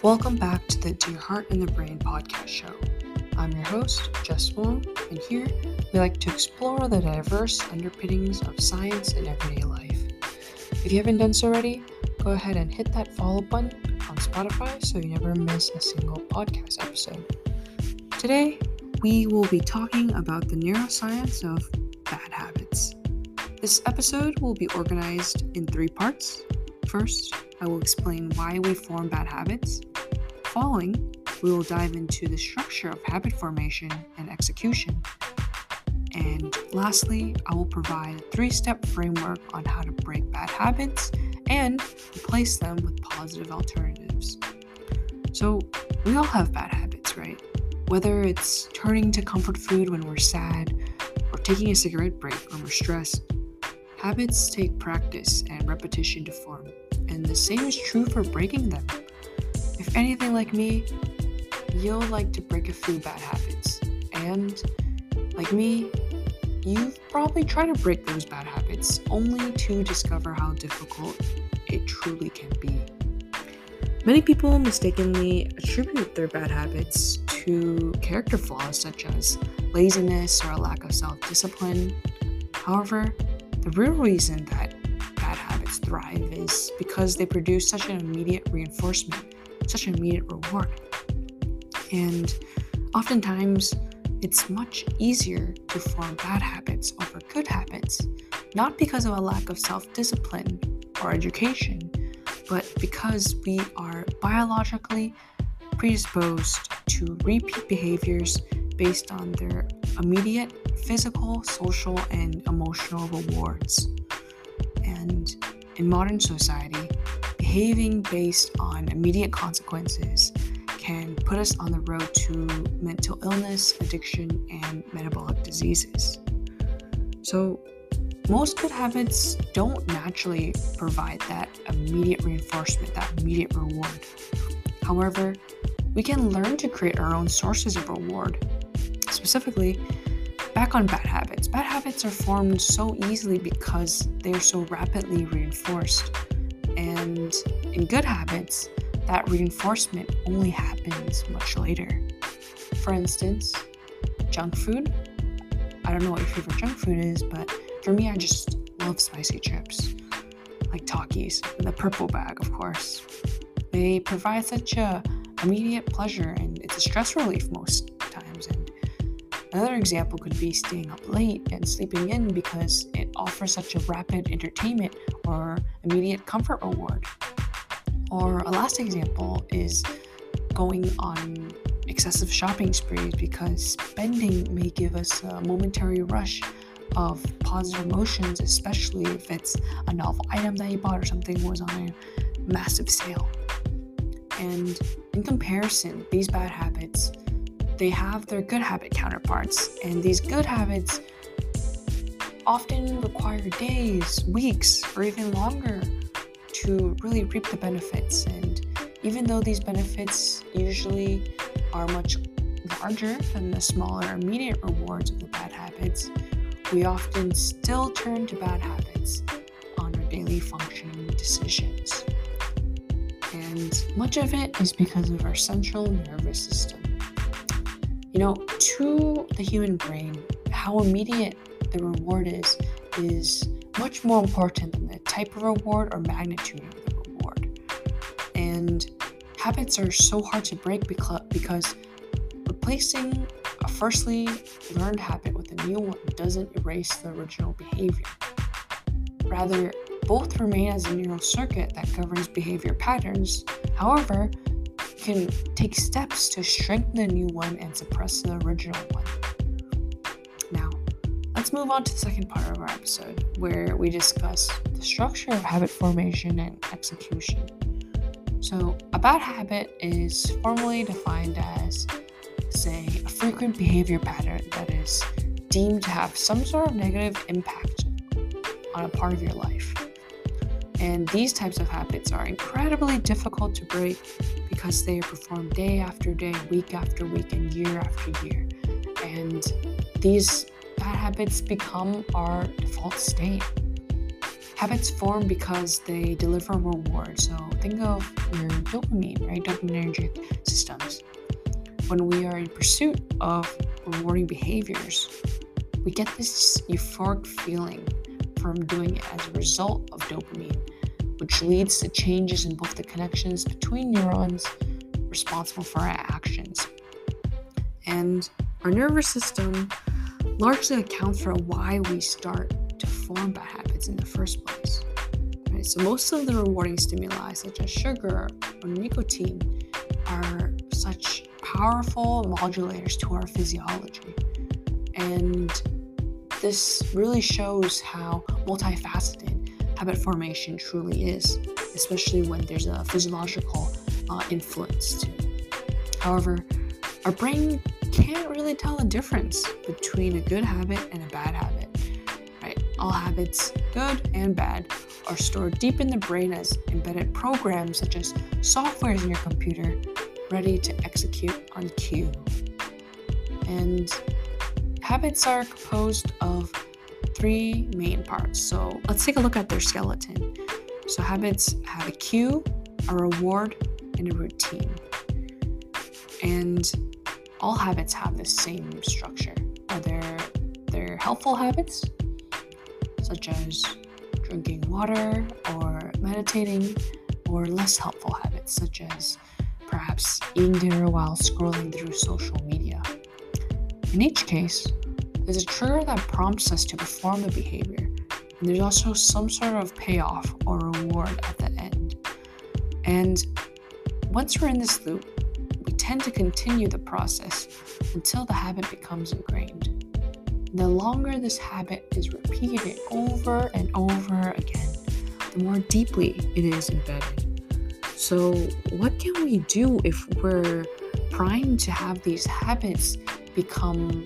Welcome back to the Dear Heart and the Brain podcast show. I'm your host, Jess Wong, and here we like to explore the diverse underpinnings of science in everyday life. If you haven't done so already, go ahead and hit that follow button on Spotify so you never miss a single podcast episode. Today, we will be talking about the neuroscience of bad habits. This episode will be organized in three parts. First, I will explain why we form bad habits. Following, we will dive into the structure of habit formation and execution. And lastly, I will provide a three-step framework on how to break bad habits and replace them with positive alternatives. So, we all have bad habits, right? Whether it's turning to comfort food when we're sad, or taking a cigarette break when we're stressed, habits take practice and repetition to form. And the same is true for breaking them. If anything like me, you'll like to break a few bad habits. And like me, you've probably tried to break those bad habits only to discover how difficult it truly can be. Many people mistakenly attribute their bad habits to character flaws such as laziness or a lack of self-discipline. However, the real reason that bad habits thrive is because they produce such an immediate reinforcement, such an immediate reward. And oftentimes, it's much easier to form bad habits over good habits, not because of a lack of self-discipline or education, but because we are biologically predisposed to repeat behaviors based on their immediate physical, social, and emotional rewards. And in modern society, behaving based on immediate consequences can put us on the road to mental illness, addiction, and metabolic diseases. So, most good habits don't naturally provide that immediate reinforcement, that immediate reward. However, we can learn to create our own sources of reward. Specifically, back on bad habits. Bad habits are formed so easily because they are so rapidly reinforced. And in good habits, that reinforcement only happens much later. For instance, junk food. I don't know what your favorite junk food is, but for me, I just love spicy chips. Like Takis, the purple bag, of course. They provide such an immediate pleasure, and it's a stress relief most times. And another example could be staying up late and sleeping in because it offers such a rapid entertainment or immediate comfort reward. Or a last example is going on excessive shopping sprees because spending may give us a momentary rush of positive emotions, especially if it's a novel item that you bought or something was on a massive sale. And in comparison, these bad habits, they have their good habit counterparts, and these good habits often require days, weeks, or even longer to really reap the benefits. And even though these benefits usually are much larger than the smaller immediate rewards of the bad habits, we often still turn to bad habits on our daily functioning decisions. And much of it is because of our central nervous system. You know, to the human brain, how immediate the reward is much more important than the type of reward or magnitude of the reward. And habits are so hard to break because replacing a firstly learned habit with a new one doesn't erase the original behavior. Rather, both remain as a neural circuit that governs behavior patterns. However, can take steps to strengthen the new one and suppress the original one. Now, let's move on to the second part of our episode, where we discuss the structure of habit formation and execution. So, a bad habit is formally defined as, say, a frequent behavior pattern that is deemed to have some sort of negative impact on a part of your life. And these types of habits are incredibly difficult to break because they are performed day after day, week after week, and year after year. And these bad habits become our default state. Habits form because they deliver reward. So think of your dopamine, right? Dopaminergic systems. When we are in pursuit of rewarding behaviors, we get this euphoric feeling from doing it as a result of dopamine, which leads to changes in both the connections between neurons responsible for our actions. And our nervous system largely accounts for why we start to form bad habits in the first place. Right? So most of the rewarding stimuli, such as sugar or nicotine, are such powerful modulators to our physiology. And this really shows how multifaceted habit formation truly is, especially when there's a physiological influence too. However, our brain can't really tell the difference between a good habit and a bad habit, right? All habits, good and bad, are stored deep in the brain as embedded programs such as softwares in your computer, ready to execute on cue. And habits are composed of three main parts. So let's take a look at their skeleton. So habits have a cue, a reward, and a routine. And all habits have the same structure. They're helpful habits, such as drinking water or meditating, or less helpful habits, such as perhaps eating dinner while scrolling through social media. In each case, there's a trigger that prompts us to perform the behavior, and there's also some sort of payoff or reward at the end. And once we're in this loop, we tend to continue the process until the habit becomes ingrained. The longer this habit is repeated over and over again, the more deeply it is embedded. So what can we do if we're primed to have these habits become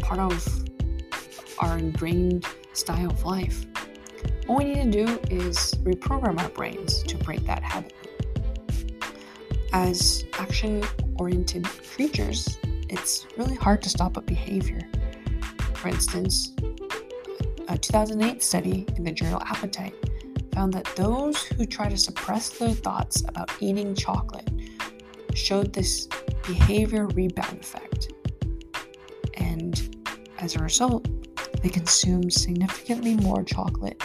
part of our ingrained style of life? All we need to do is reprogram our brains to break that habit. As action-oriented creatures, it's really hard to stop a behavior. For instance, a 2008 study in the journal Appetite found that those who try to suppress their thoughts about eating chocolate showed this behavior rebound effect. And as a result, they consumed significantly more chocolate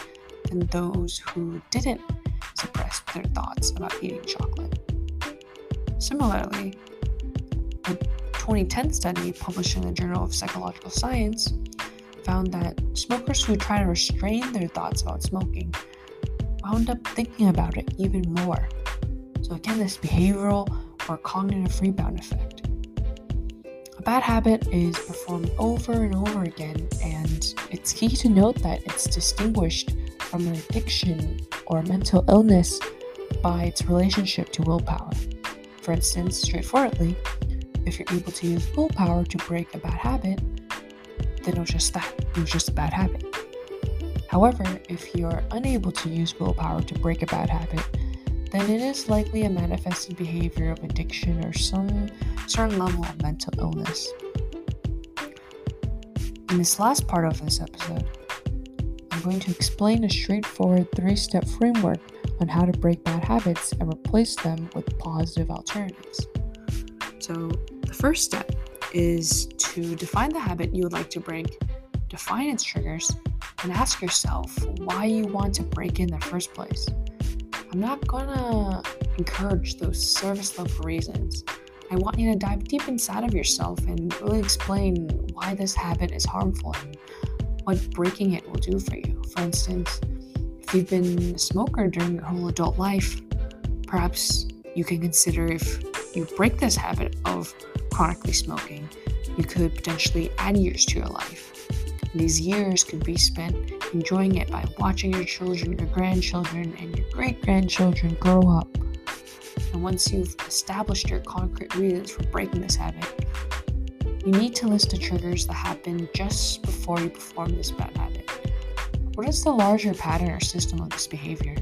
than those who didn't suppress their thoughts about eating chocolate. Similarly, a 2010 study published in the Journal of Psychological Science found that smokers who try to restrain their thoughts about smoking wound up thinking about it even more. So again, this behavioral or cognitive rebound effect. A bad habit is performed over and over again, and it's key to note that it's distinguished from an addiction or mental illness by its relationship to willpower. For instance, straightforwardly, if you're able to use willpower to break a bad habit, then it was just that, it was just a bad habit. However, if you're unable to use willpower to break a bad habit, then it is likely a manifested behavior of addiction or some certain level of mental illness. In this last part of this episode, I'm going to explain a straightforward 3-step framework on how to break bad habits and replace them with positive alternatives. So the first step is to define the habit you would like to break, define its triggers, and ask yourself why you want to break in the first place. I'm not gonna encourage those surface level reasons. I want you to dive deep inside of yourself and really explain why this habit is harmful and what breaking it will do for you. For instance, if you've been a smoker during your whole adult life, perhaps you can consider if you break this habit of chronically smoking, you could potentially add years to your life. And these years could be spent enjoying it by watching your children, your grandchildren, and your great-grandchildren grow up. And once you've established your concrete reasons for breaking this habit, you need to list the triggers that happen just before you perform this bad habit. What is the larger pattern or system of this behavior?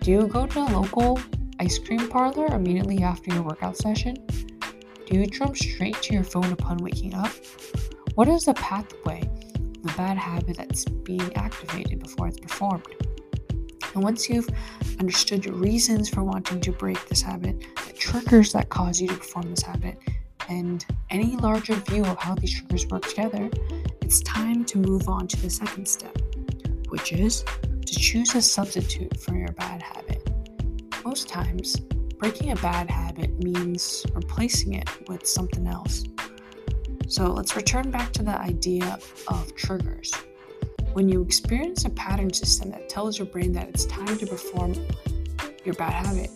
Do you go to a local ice cream parlor immediately after your workout session? Do you jump straight to your phone upon waking up? What is the pathway, the bad habit that's being activated before it's performed? And once you've understood your reasons for wanting to break this habit, the triggers that cause you to perform this habit, and any larger view of how these triggers work together, it's time to move on to the second step, which is to choose a substitute for your bad habit. Most times, breaking a bad habit means replacing it with something else. So let's return back to the idea of triggers. When you experience a pattern system that tells your brain that it's time to perform your bad habit,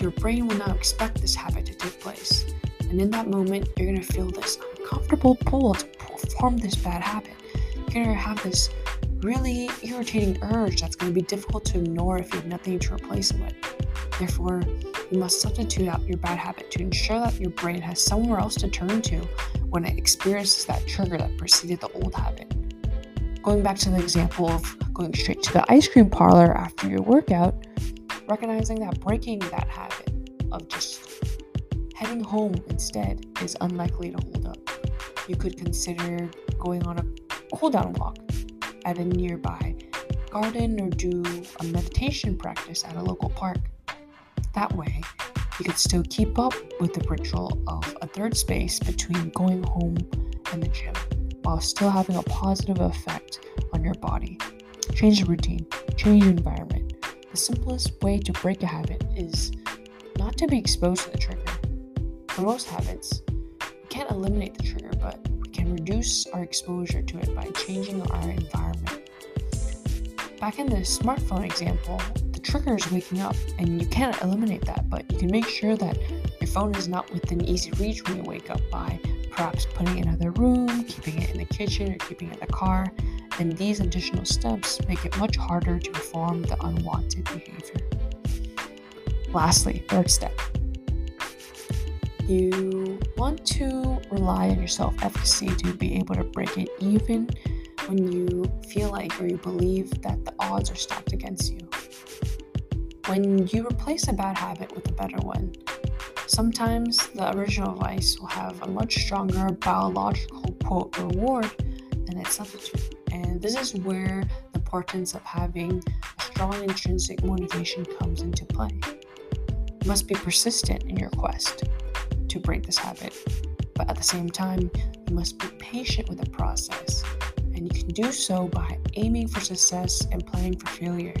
your brain will not expect this habit to take place. And in that moment, you're going to feel this uncomfortable pull to perform this bad habit. You're going to have this really irritating urge that's going to be difficult to ignore if you have nothing to replace it with. Therefore, you must substitute out your bad habit to ensure that your brain has somewhere else to turn to when it experiences that trigger that preceded the old habit. Going back to the example of going straight to the ice cream parlor after your workout, recognizing that breaking that habit of just heading home instead is unlikely to hold up. You could consider going on a cool-down walk at a nearby garden or do a meditation practice at a local park. That way, you could still keep up with the ritual of a third space between going home and the gym, while still having a positive effect on your body. Change the routine, change the environment. The simplest way to break a habit is not to be exposed to the trigger. For most habits, we can't eliminate the trigger, but we can reduce our exposure to it by changing our environment. Back in the smartphone example, the trigger is waking up, and you can't eliminate that, but you can make sure that your phone is not within easy reach when you wake up by perhaps putting it in another room, keeping it in the kitchen, or keeping it in the car, and these additional steps make it much harder to perform the unwanted behavior. Lastly, third step. You want to rely on your self-efficacy to be able to break it even when you feel like or you believe that the odds are stacked against you. When you replace a bad habit with a better one, sometimes the original vice will have a much stronger biological, quote, reward than its substitute. And this is where the importance of having a strong intrinsic motivation comes into play. You must be persistent in your quest to break this habit, but at the same time, you must be patient with the process, and you can do so by aiming for success and planning for failure.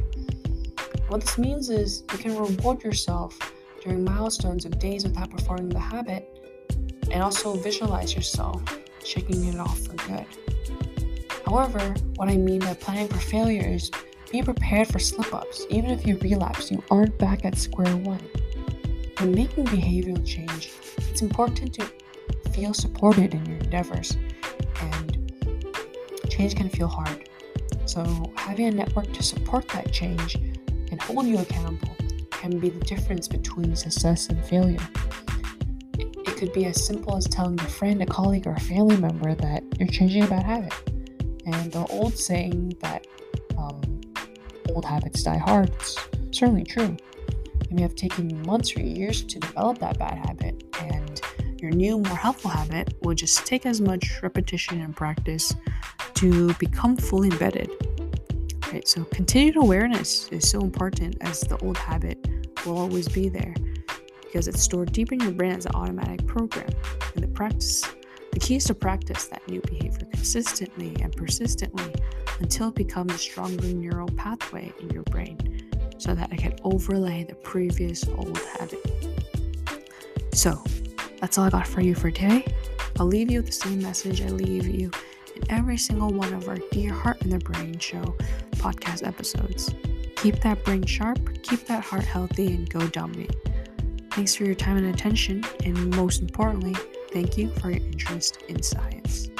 What this means is you can reward yourself during milestones of days without performing the habit, and also visualize yourself shaking it off for good. However, what I mean by planning for failure is be prepared for slip-ups. Even if you relapse, you aren't back at square one. When making behavioral change, it's important to feel supported in your endeavors, and change can feel hard. So having a network to support that change and hold you accountable can be the difference between success and failure. It could be as simple as telling a friend, a colleague, or a family member that you're changing a bad habit. And the old saying that old habits die hard is certainly true. It may have taken months or years to develop that bad habit, and your new, more helpful habit will just take as much repetition and practice to become fully embedded. Right, so continued awareness is so important, as the old habit will always be there because it's stored deep in your brain as an automatic program. And the key is to practice that new behavior consistently and persistently until it becomes a stronger neural pathway in your brain, so that I can overlay the previous old habit. So, that's all I got for you for today. I'll leave you with the same message I leave you in every single one of our Dear Heart and the Brain show podcast episodes. Keep that brain sharp, keep that heart healthy, and go dominate. Thanks for your time and attention, and most importantly, thank you for your interest in science.